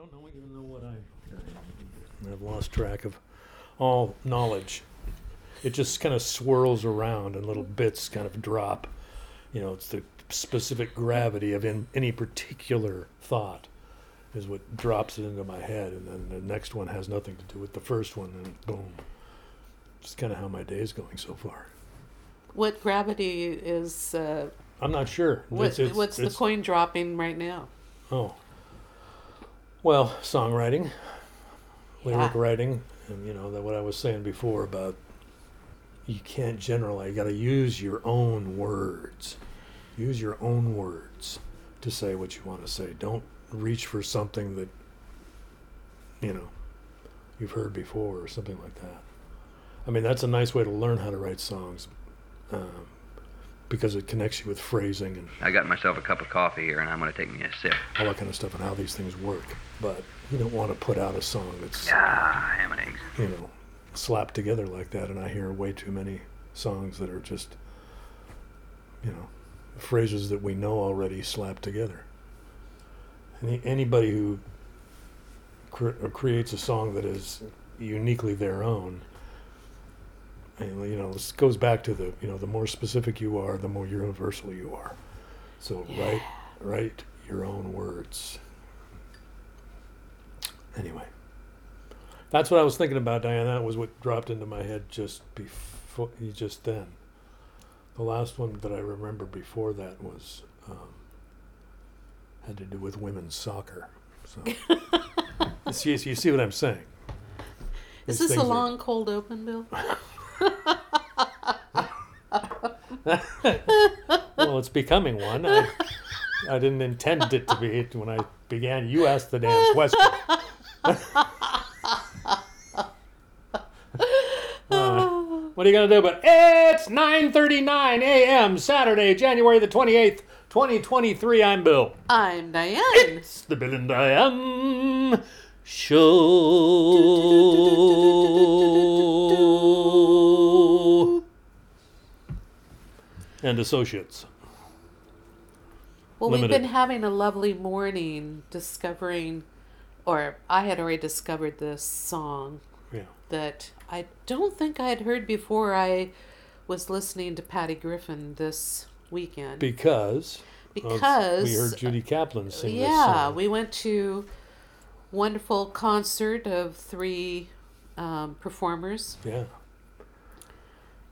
don't know, even know what I've lost track of all knowledge. It just kind of swirls around and little bits kind of drop. You know, it's the specific gravity of any particular thought is what drops it into my head, and then the next one has nothing to do with the first one, and boom. It's kind of how my day is going so far. What gravity is... I'm not sure. What's the coin dropping right now? Oh. Well, songwriting, lyric writing, and you know, that what I was saying before about you can't generalize. You got to use your own words. Use your own words to say what you want to say. Don't reach for something that, you know, you've heard before or something like that. I mean, that's a nice way to learn how to write songs, because it connects you with phrasing. And I got myself a cup of coffee here, and I'm going to take me a sip. All that kind of stuff and how these things work. But you don't want to put out a song that's, ham and eggs, you know, slapped together like that. And I hear way too many songs that are just, you know, phrases that we know already slapped together. Anybody who creates a song that is uniquely their own, and, you know, this goes back to the, you know, the more specific you are, the more universal you are. So write your own words. Anyway, that's what I was thinking about, Diane. That was what dropped into my head just then. The last one that I remember before that was had to do with women's soccer. So you see what I'm saying? Is this a long cold open, Bill? Well, it's becoming one. I didn't intend it to be when I began. You asked the damn question. What are you going to do? But it's 9:39 a.m. Saturday, January the 28th, 2023. I'm Bill. I'm Diane. It's the Bill and Diane Show and Associates. Well, Limited. We've been having a lovely morning discovering, or I had already discovered this song that I don't think I had heard before. I was listening to Patty Griffin this weekend. Because we heard Judy Kaplan sing this song. Yeah, we went to wonderful concert of three performers. Yeah.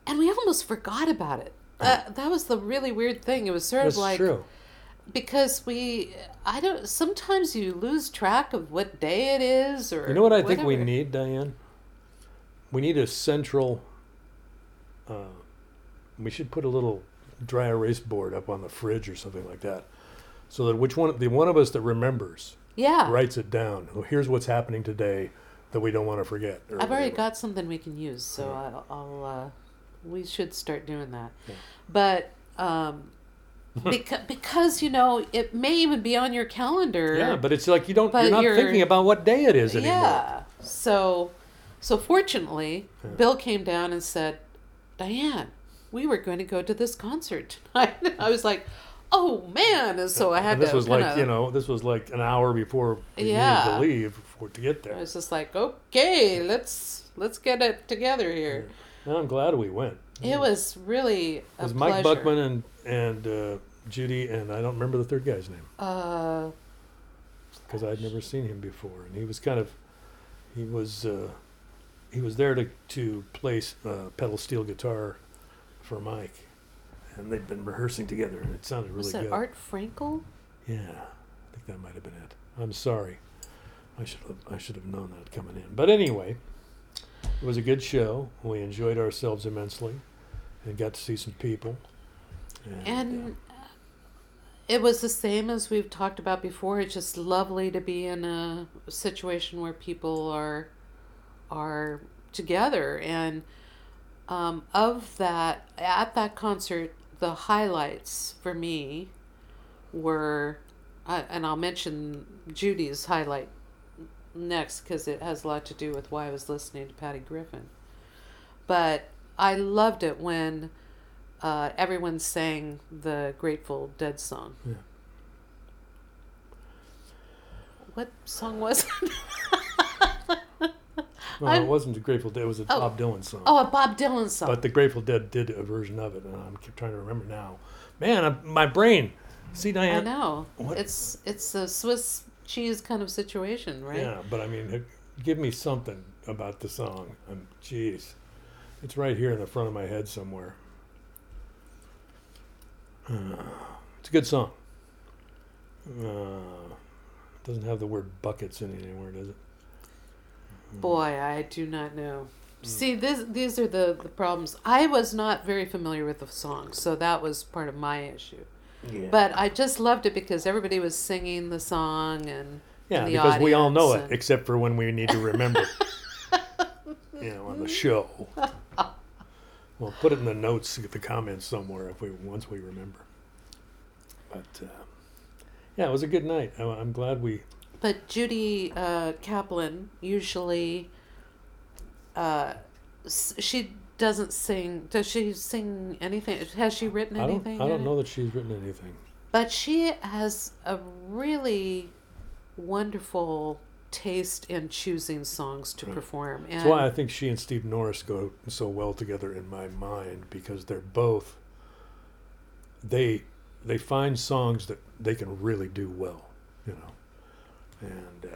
And we almost forgot about it. That was the really weird thing. It was sort of like... That's true. Because sometimes you lose track of what day it is or... You know what I think we need, Diane? We need a central... we should put a little dry erase board up on the fridge or something like that. So that the one of us that remembers... Yeah. Writes it down. Well, here's what's happening today that we don't want to forget. I've already got something we can use, so yeah. We should start doing that. Yeah. But because you know, it may even be on your calendar. Yeah, but it's like you're not thinking about what day it is anymore. Yeah. So fortunately, Bill came down and said, "Diane, we were going to go to this concert tonight." I was like, oh man, and so I had this to... this was like an hour before we needed to leave to get there. I was just like, okay, let's get it together here. And I'm glad we went. It was really a pleasure. It was Mike Buckman and Judy, and I don't remember the third guy's name. Because I'd never seen him before, and he was there to play pedal steel guitar for Mike. And they've been rehearsing together, and it sounded really good. Was that Art Frankel? Yeah, I think that might have been it. I'm sorry. I should have known that coming in. But anyway, it was a good show. We enjoyed ourselves immensely and got to see some people. And it was the same as we've talked about before. It's just lovely to be in a situation where people are together. And of that, at that concert, the highlights for me were, and I'll mention Judy's highlight next because it has a lot to do with why I was listening to Patty Griffin. But I loved it when everyone sang the Grateful Dead song. Yeah. what song was it? Well, it wasn't the Grateful Dead. It was a Bob Dylan song. Oh, a Bob Dylan song. But the Grateful Dead did a version of it, and I'm trying to remember now. Man, my brain. See, Diane. I know. What? It's a Swiss cheese kind of situation, right? Yeah, but I mean, give me something about the song. Jeez. It's right here in the front of my head somewhere. It's a good song. It doesn't have the word buckets in it anywhere, does it? Boy, I do not know. See, these are the problems. I was not very familiar with the song, so that was part of my issue. Yeah. But I just loved it because everybody was singing the song and yeah, the because we all know it, except for when we need to remember it, on the show. We'll put it in the notes, get the comments somewhere once we remember. But it was a good night. I'm glad we... But Judy Kaplan usually, she doesn't sing. Does she sing anything? Has she written anything? I don't know that she's written anything. But she has a really wonderful taste in choosing songs to perform. And that's why I think she and Steve Norris go so well together in my mind, because they're both, they find songs that they can really do well, And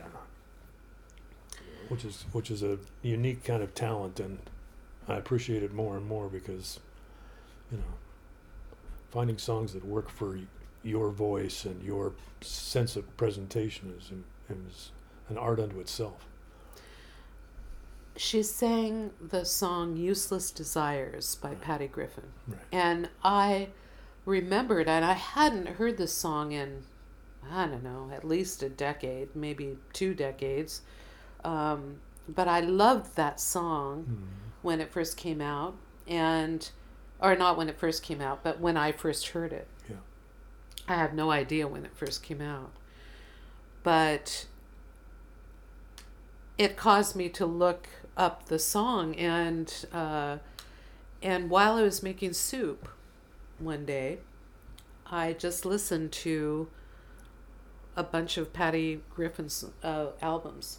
which is a unique kind of talent, and I appreciate it more and more because, finding songs that work for your voice and your sense of presentation is an art unto itself. She sang the song "Useless Desires" by Patty Griffin, and I remembered, and I hadn't heard this song in, I don't know, at least a decade, maybe 2 decades. But I loved that song when it first came out, or not when it first came out, but when I first heard it. Yeah. I have no idea when it first came out. But it caused me to look up the song, and while I was making soup one day, I just listened to a bunch of Patty Griffin's albums.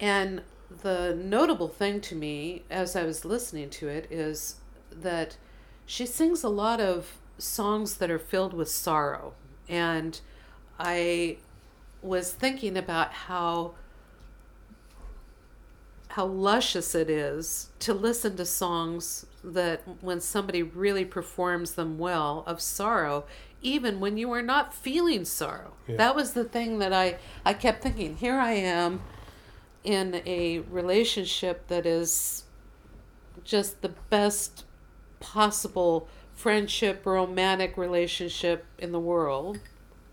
And the notable thing to me as I was listening to it is that she sings a lot of songs that are filled with sorrow. And I was thinking about how luscious it is to listen to songs that when somebody really performs them well of sorrow, even when you are not feeling sorrow. Yeah. That was the thing that I kept thinking. Here I am in a relationship that is just the best possible friendship, romantic relationship in the world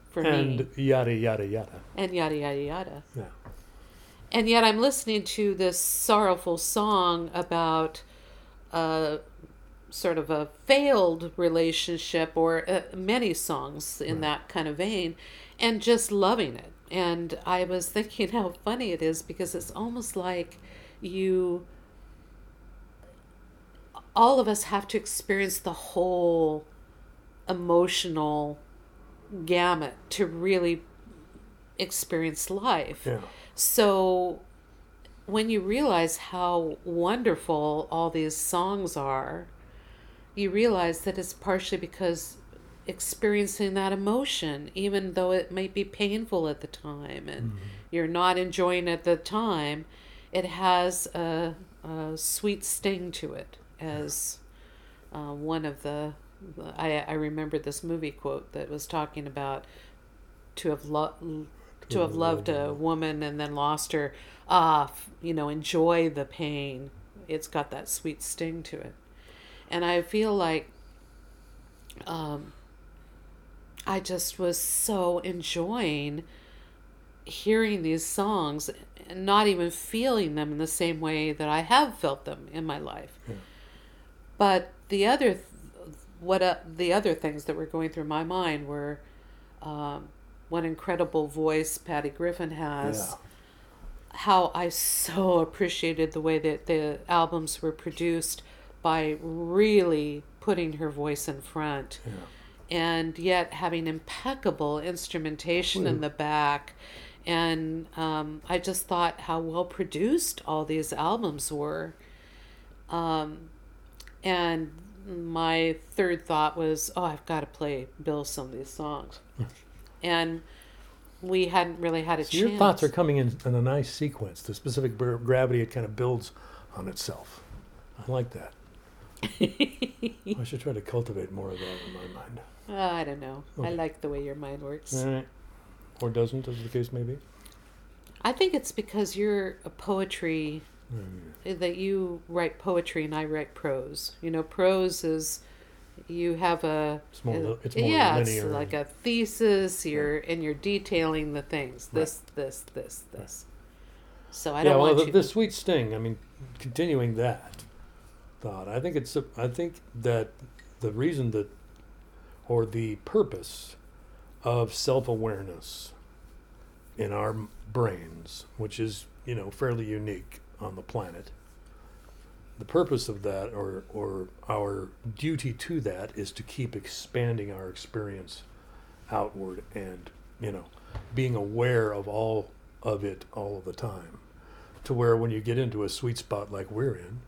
for me. And yada, yada, yada. And yada, yada, yada. Yeah. And yet I'm listening to this sorrowful song about sort of a failed relationship, or many songs in that kind of vein, and just loving it. And I was thinking how funny it is, because it's almost like all of us have to experience the whole emotional gamut to really experience life. Yeah. So when you realize how wonderful all these songs are, you realize that it's partially because experiencing that emotion, even though it might be painful at the time and you're not enjoying it at the time, it has a sweet sting to it, as one of the I remembered this movie quote that was talking about to have loved a woman and then lost her. Enjoy the pain. It's got that sweet sting to it. And I feel like I just was so enjoying hearing these songs and not even feeling them in the same way that I have felt them in my life. Yeah. But the other things that were going through my mind were what incredible voice Patty Griffin has. Yeah. How I so appreciated the way that the albums were produced by really putting her voice in front. Yeah. and yet having impeccable instrumentation in the back. And I just thought how well produced all these albums were. And my third thought was, oh, I've got to play Bill some of these songs. And we hadn't really had a chance. Your thoughts are coming in a nice sequence. The specific gravity, it kind of builds on itself. I like that. I should try to cultivate more of that in my mind. I don't know. Okay. I like the way your mind works. All right. Or doesn't, as the case may be. I think it's because you're a poetry... that you write poetry and I write prose. You know, prose is... You have a... It's more, linear. It's like a thesis. And you're detailing the things. This. So I don't want you... The sweet sting, I mean, continuing that thought, I think that the reason that, or the purpose of self-awareness in our brains, which is, you know, fairly unique on the planet, the purpose of that, or our duty to that, is to keep expanding our experience outward and, you know, being aware of all of it all of the time, to where when you get into a sweet spot like we're in,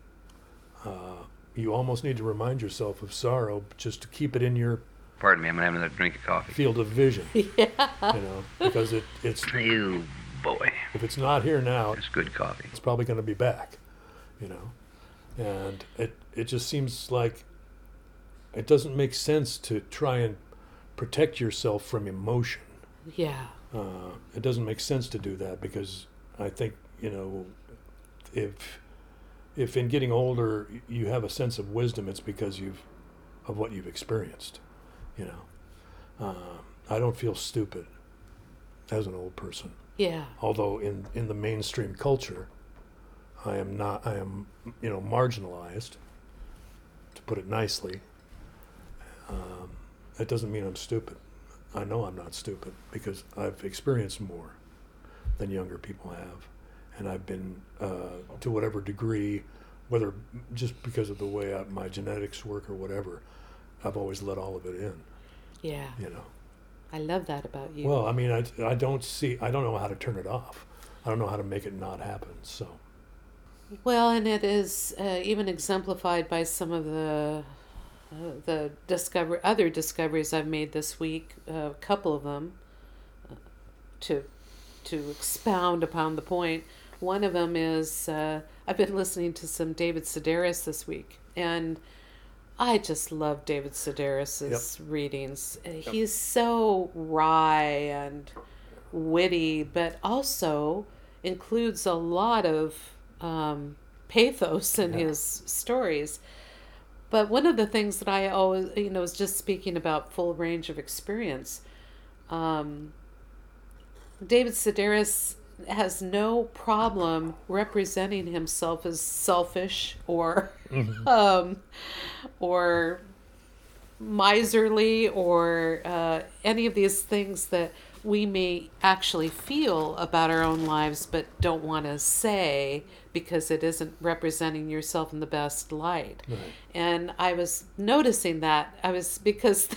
you almost need to remind yourself of sorrow just to keep it in your... Pardon me, I'm going to have another drink of coffee. ...field of vision. Yeah. You know, because it's... You boy. If it's not here now... It's good coffee. It's probably going to be back, you know. And it just seems like it doesn't make sense to try and protect yourself from emotion. Yeah. It doesn't make sense to do that, because I think, you know, if in getting older you have a sense of wisdom, it's because of what you've experienced, you know. I don't feel stupid as an old person. Yeah. Although in the mainstream culture, I am, you know, marginalized, to put it nicely. That doesn't mean I'm stupid. I know I'm not stupid, because I've experienced more than younger people have. And I've been, to whatever degree, whether just because of the way my genetics work or whatever, I've always let all of it in. Yeah. You know. I love that about you. Well, I mean, I don't know how to turn it off. I don't know how to make it not happen, so... Well, and it is even exemplified by some of the other discoveries I've made this week, a couple of them, to expound upon the point. One of them is I've been listening to some David Sedaris this week, and I just love David Sedaris's readings. He's so wry and witty, but also includes a lot of pathos in his stories. But one of the things that I always, you know, is just speaking about full range of experience. David Sedaris has no problem representing himself as selfish or or miserly or any of these things that we may actually feel about our own lives but don't want to say, because it isn't representing yourself in the best light. Right. And I was noticing that. Because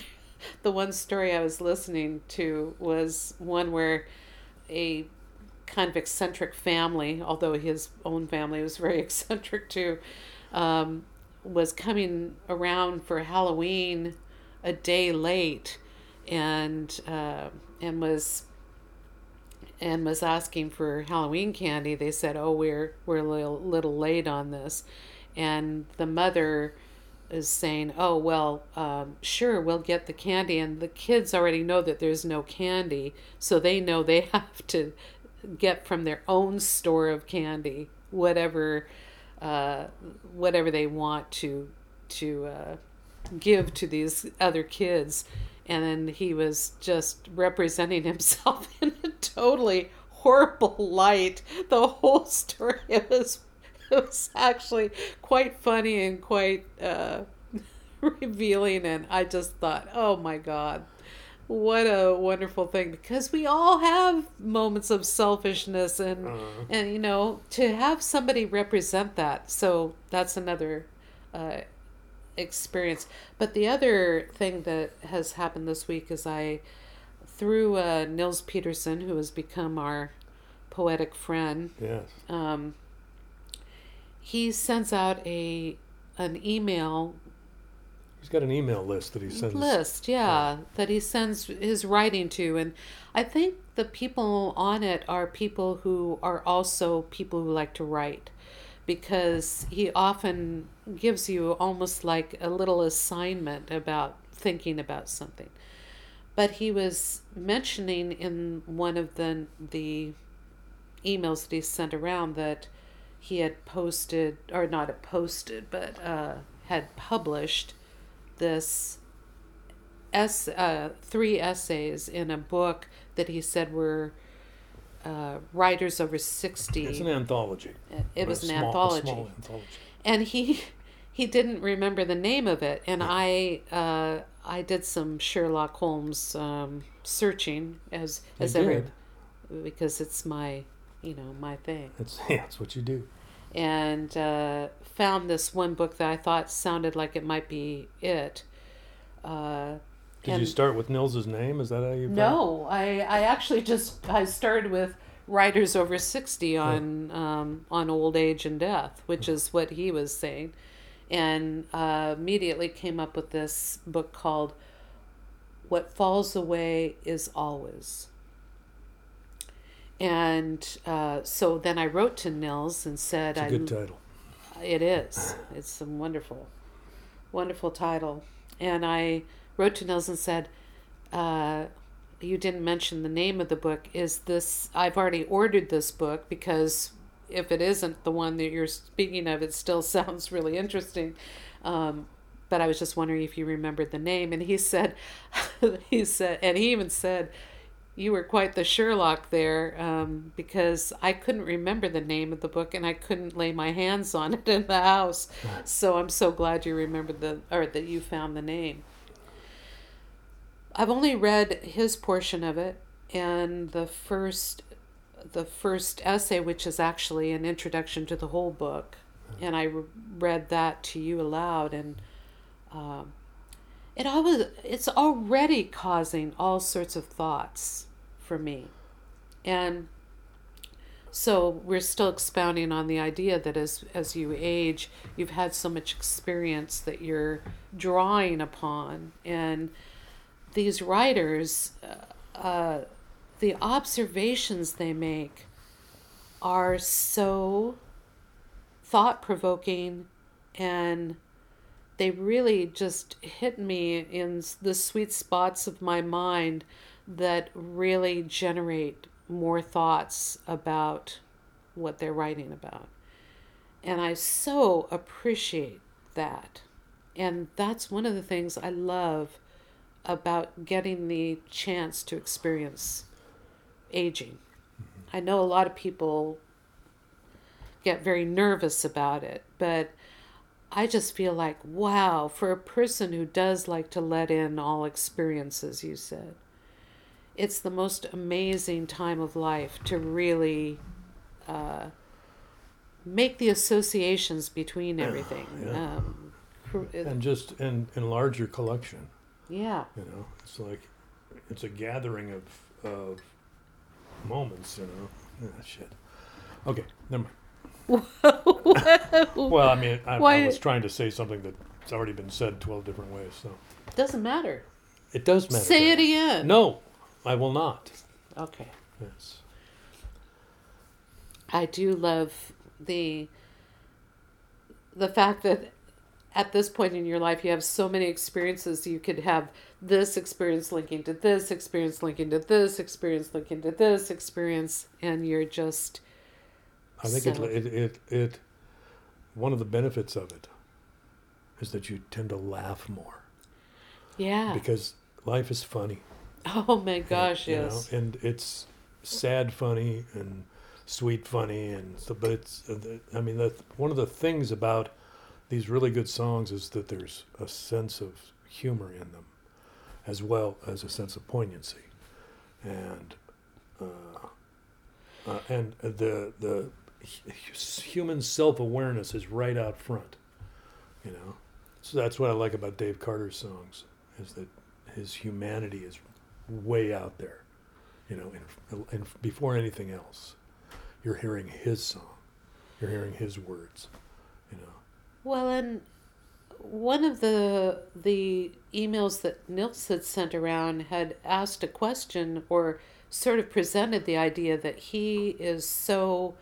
the one story I was listening to was one where a kind of eccentric family, although his own family was very eccentric too, was coming around for Halloween a day late, and was asking for Halloween candy. They said, "Oh, we're a little late on this," and the mother is saying, "Oh, well, sure, we'll get the candy." And the kids already know that there's no candy, so they know they have to get from their own store of candy whatever they want to give to these other kids. And he was just representing himself in a totally horrible light. The whole story, it was actually quite funny and quite revealing. And I just thought, oh my God, what a wonderful thing. Because we all have moments of selfishness and you know, to have somebody represent that. So that's another experience. But the other thing that has happened this week is I, through Nils Peterson, who has become our poetic friend, yes. He sends out an email. He's got an email list that he sends. That he sends his writing to. And I think the people on it are people who are also people who like to write, because he often gives you almost like a little assignment about thinking about something. But he was mentioning in one of the emails that he sent around that he had posted, or not posted, but had published this three essays in a book that he said were writers over 60. It's an anthology. It was a small anthology. And he didn't remember the name of it. And I did some Sherlock Holmes searching because it's my, my thing. It's what you do. And found this one book that I thought sounded like it might be it. Did you start with Nils's name? Is that how you? No, I actually I started with writers over 60 on old age and death, which is what he was saying, and immediately came up with this book called "What Falls Away Is Always." And so then I wrote to Nils and said... It's a good title. It is. It's a wonderful, wonderful title. And I wrote to Nils and said, you didn't mention the name of the book. I've already ordered this book, because if it isn't the one that you're speaking of, it still sounds really interesting. But I was just wondering if you remembered the name. And he even said, you were quite the Sherlock there, because I couldn't remember the name of the book and I couldn't lay my hands on it in the house. So I'm so glad you remembered that you found the name. I've only read his portion of it, and the first essay, which is actually an introduction to the whole book, and I read that to you aloud, and it's already causing all sorts of thoughts for me. And so we're still expounding on the idea that as you age, you've had so much experience that you're drawing upon. And these writers, the observations they make are so thought-provoking, and they really just hit me in the sweet spots of my mind that really generate more thoughts about what they're writing about. And I so appreciate that. And that's one of the things I love about getting the chance to experience aging. Mm-hmm. I know a lot of people get very nervous about it, but I just feel like, wow, for a person who does like to let in all experiences, you said, it's the most amazing time of life to really make the associations between everything. Yeah. And just enlarge your collection. Yeah. It's like, it's a gathering of moments, Ah, shit. Okay, never mind. Well, I was trying to say something that's already been said 12 different ways. So doesn't matter. It does matter. Say it again. No, I will not. Okay. Yes. I do love the fact that at this point in your life you have so many experiences. You could have this experience linking to this experience, linking to this experience, linking to this experience, and you're just... I think it one of the benefits of it is that you tend to laugh more. Yeah. Because life is funny. Oh my gosh, yes. And it's sad funny and sweet funny, but it's one of the things about these really good songs is that there's a sense of humor in them, as well as a sense of poignancy, and the human self-awareness is right out front. So that's what I like about Dave Carter's songs, is that his humanity is way out there, you know, and before anything else, you're hearing his song, you're hearing his words, you know. Well, and one of the emails that Nils had sent around had asked a question, or sort of presented the idea that he is so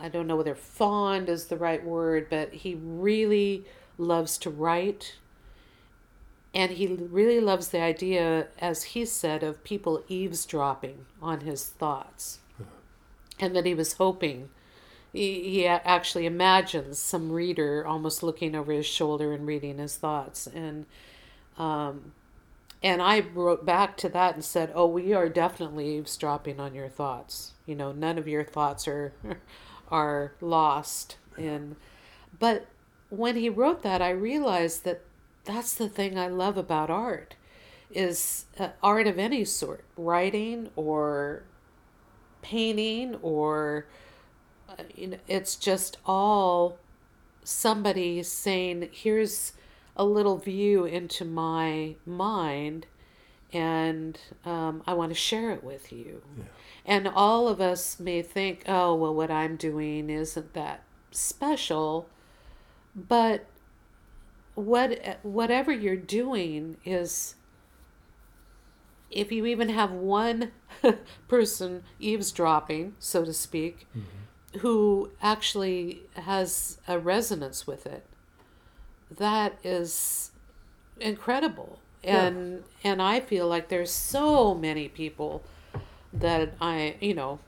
I don't know whether fond is the right word, but he really loves to write, and he really loves the idea, as he said, of people eavesdropping on his thoughts. Uh-huh. And that he was hoping, he actually imagines some reader almost looking over his shoulder and reading his thoughts. And I wrote back to that and said, oh, we are definitely eavesdropping on your thoughts. You know, none of your thoughts are lost. And, but when he wrote that, I realized that that's the thing I love about art, is art of any sort, writing or painting or, you know, it's just all somebody saying, here's a little view into my mind, and I want to share it with you. Yeah. And all of us may think, oh, well, what I'm doing isn't that special, but whatever you're doing is, if you even have one person eavesdropping, so to speak, mm-hmm. who actually has a resonance with it, that is incredible. And yeah. And I feel like there's so many people that I, you know,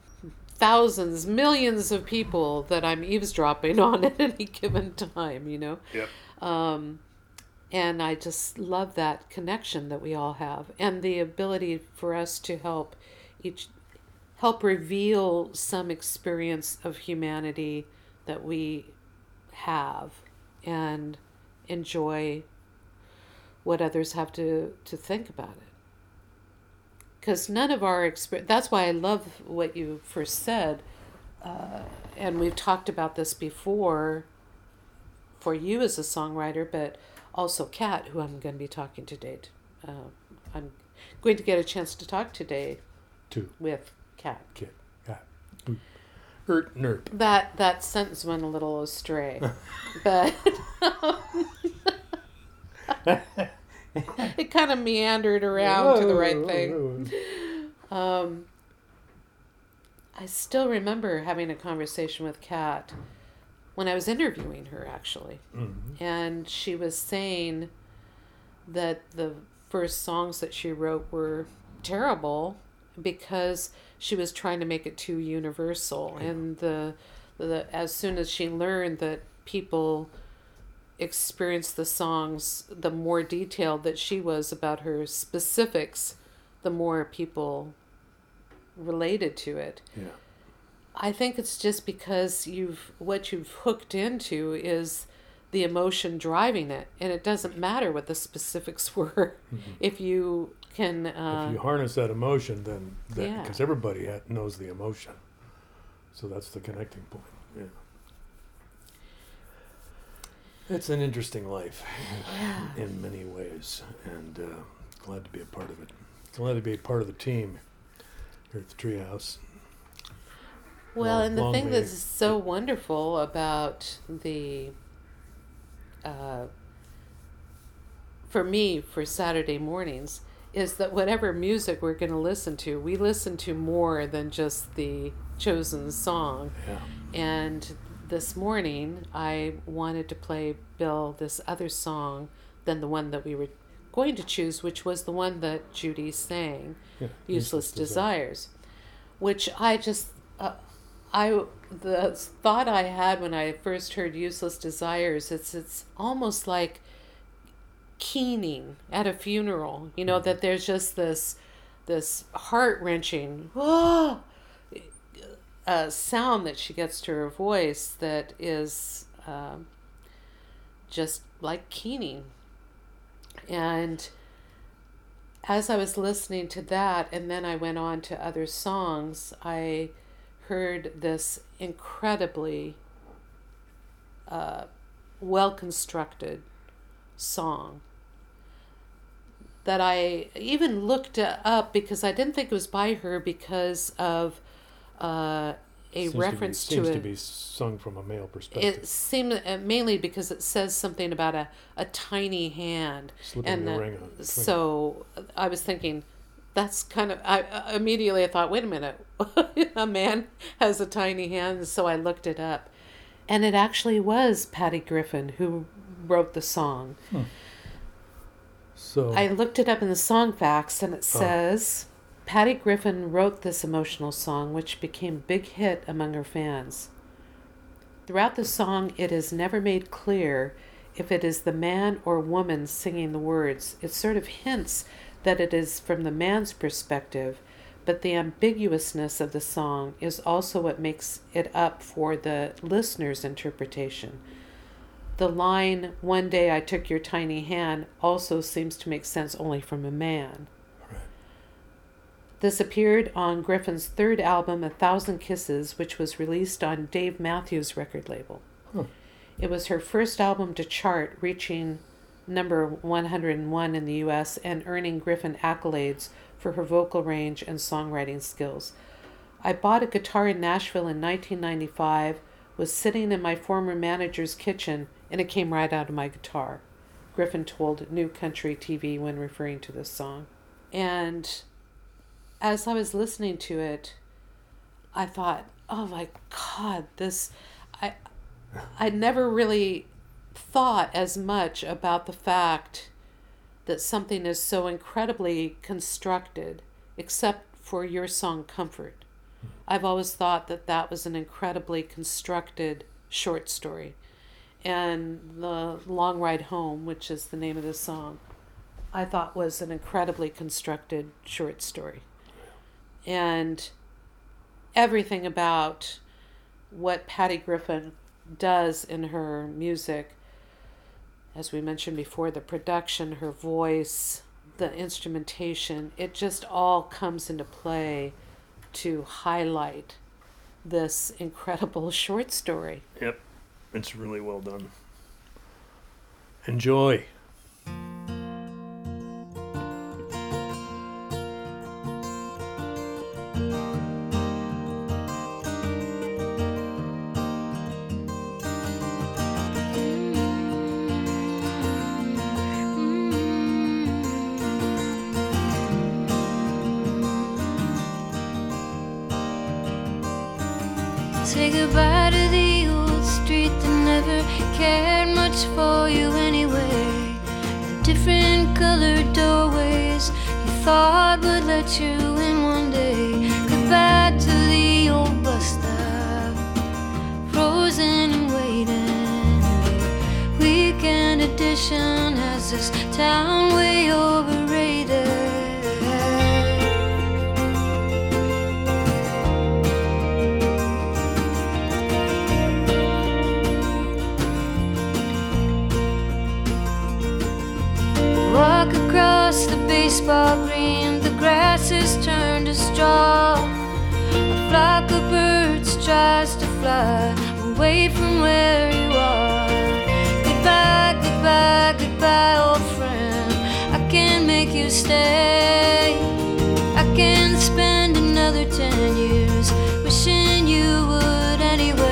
thousands, millions of people that I'm eavesdropping on at any given time, you know. Yep. And I just love that connection that we all have, and the ability for us to help reveal some experience of humanity that we have and enjoy what others have to think about it. Because none of our experience, that's why I love what you first said, and we've talked about this before for you as a songwriter, but also Kat, who I'm going to be talking today. I'm going to get a chance to talk today with Kat. Nerd. That sentence went a little astray, but it kind of meandered around to the right thing. I still remember having a conversation with Kat when I was interviewing her, actually, mm-hmm. and she was saying that the first songs that she wrote were terrible because she was trying to make it too universal, and the as soon as she learned that people experienced the songs, the more detailed that she was about her specifics, the more people related to it. Yeah. I think it's just because what you've hooked into is the emotion driving it, and it doesn't matter what the specifics were. Mm-hmm. If you harness that emotion, then because everybody knows the emotion, so that's the connecting point. Yeah, it's an interesting life, in many ways, and glad to be a part of it. Glad to be a part of the team here at the Treehouse. Well, and the thing that's so wonderful about the. For me, for Saturday mornings, is that whatever music we're going to listen to, we listen to more than just the chosen song. Yeah. And this morning, I wanted to play Bill this other song than the one that we were going to choose, which was the one that Judy sang, Useless Desires, which I just... the thought I had when I first heard Useless Desires, it's almost like keening at a funeral, you know, mm-hmm. that there's just this heart-wrenching sound that she gets to her voice that is just like keening. And as I was listening to that, and then I went on to other songs, I heard this incredibly well-constructed song that I even looked up because I didn't think it was by her because of a reference to it. Seems to be sung from a male perspective. It seemed mainly because it says something about a tiny hand. Slipping the ring on. So I was thinking, that's kind of, I immediately I thought, wait a minute, a man has a tiny hand, so I looked it up. And it actually was Patty Griffin who wrote the song. Hmm. So I looked it up in the song facts, and it says, Patty Griffin wrote this emotional song, which became a big hit among her fans. Throughout the song, it is never made clear if it is the man or woman singing the words. It sort of hints that it is from the man's perspective, but the ambiguousness of the song is also what makes it up for the listener's interpretation. The line, "One day I took your tiny hand," also seems to make sense only from a man. Right. This appeared on Griffin's third album, A Thousand Kisses, which was released on Dave Matthews' record label. Huh. It was her first album to chart, reaching number 101 in the U.S. and earning Griffin accolades for her vocal range and songwriting skills. I bought a guitar in Nashville in 1995, was sitting in my former manager's kitchen, and it came right out of my guitar. Griffin told New Country TV when referring to this song. And as I was listening to it, I thought, oh my God, this, I never really thought as much about the fact that something is so incredibly constructed, except for your song Comfort. I've always thought that that was an incredibly constructed short story. And The Long Ride Home, which is the name of the song, I thought was an incredibly constructed short story. And everything about what Patty Griffin does in her music, as we mentioned before, the production, her voice, the instrumentation, it just all comes into play to highlight this incredible short story. Yep, it's really well done. Enjoy. Say goodbye to the old street that never cared much for you anyway. The different colored doorways you thought would let you in one day. Goodbye to the old bus stop, frozen and waiting. Weekend edition has this town way overrated. Across the baseball green, the grass is turned to straw. A flock of birds tries to fly away from where you are. Goodbye, goodbye, goodbye, old friend. I can't make you stay. I can't spend another 10 years wishing you would anyway.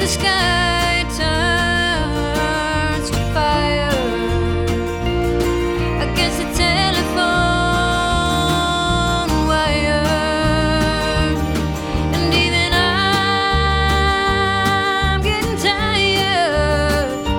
Sky turns to fire against the telephone wire, and even I'm getting tired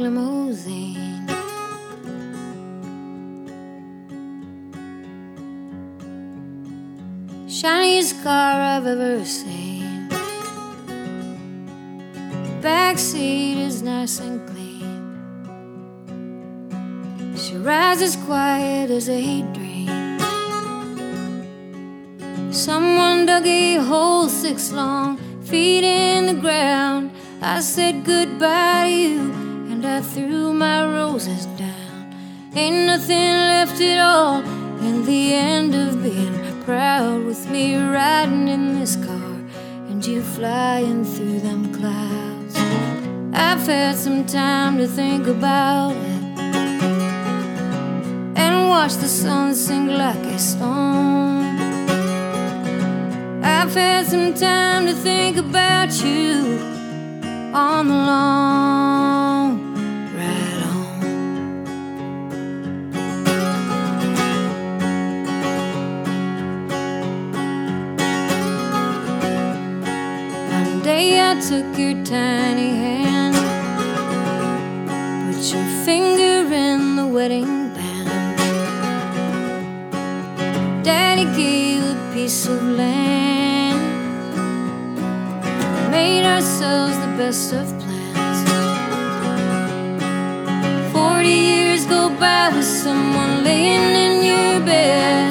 limousine. Shiniest car I've ever seen. Backseat is nice and clean. She rides as quiet as a dream. Someone dug a hole 6 long feet in the ground. I said goodbye to you, and I threw my roses down. Ain't nothing left at all in the end of being proud, with me riding in this car and you flying through them clouds. I've had some time to think about it and watch the sun sink like a stone. I've had some time to think about you on the long ride home. One day I took your tiny hand, put your finger in the wedding band. Daddy gave a piece of land, made ourselves the best of plans. 40 years go by with someone laying in your bed.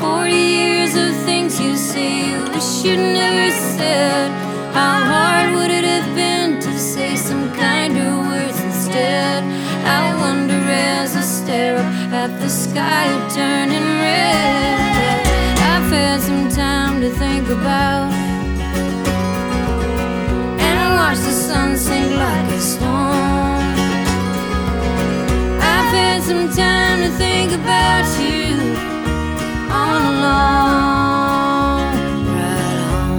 40 years of things you say you wish you never said. How hard would it have been to say some kinder words instead? I wonder as I stare up at the sky turning red. I've had some time to think about it. Watch the sun sink like a stone. I've had some time to think about you all along. Right on.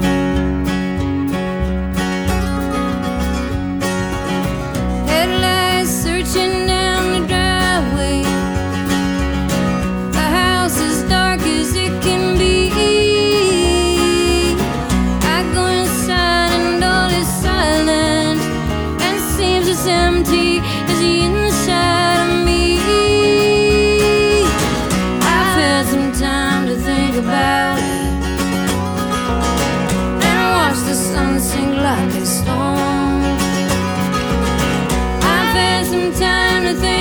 Headlights searching down the driveway. The house is dark as it can be. Empty is the inside of me. I've had some time to think about it and watch the sun sink like a stone. I've had some time to think.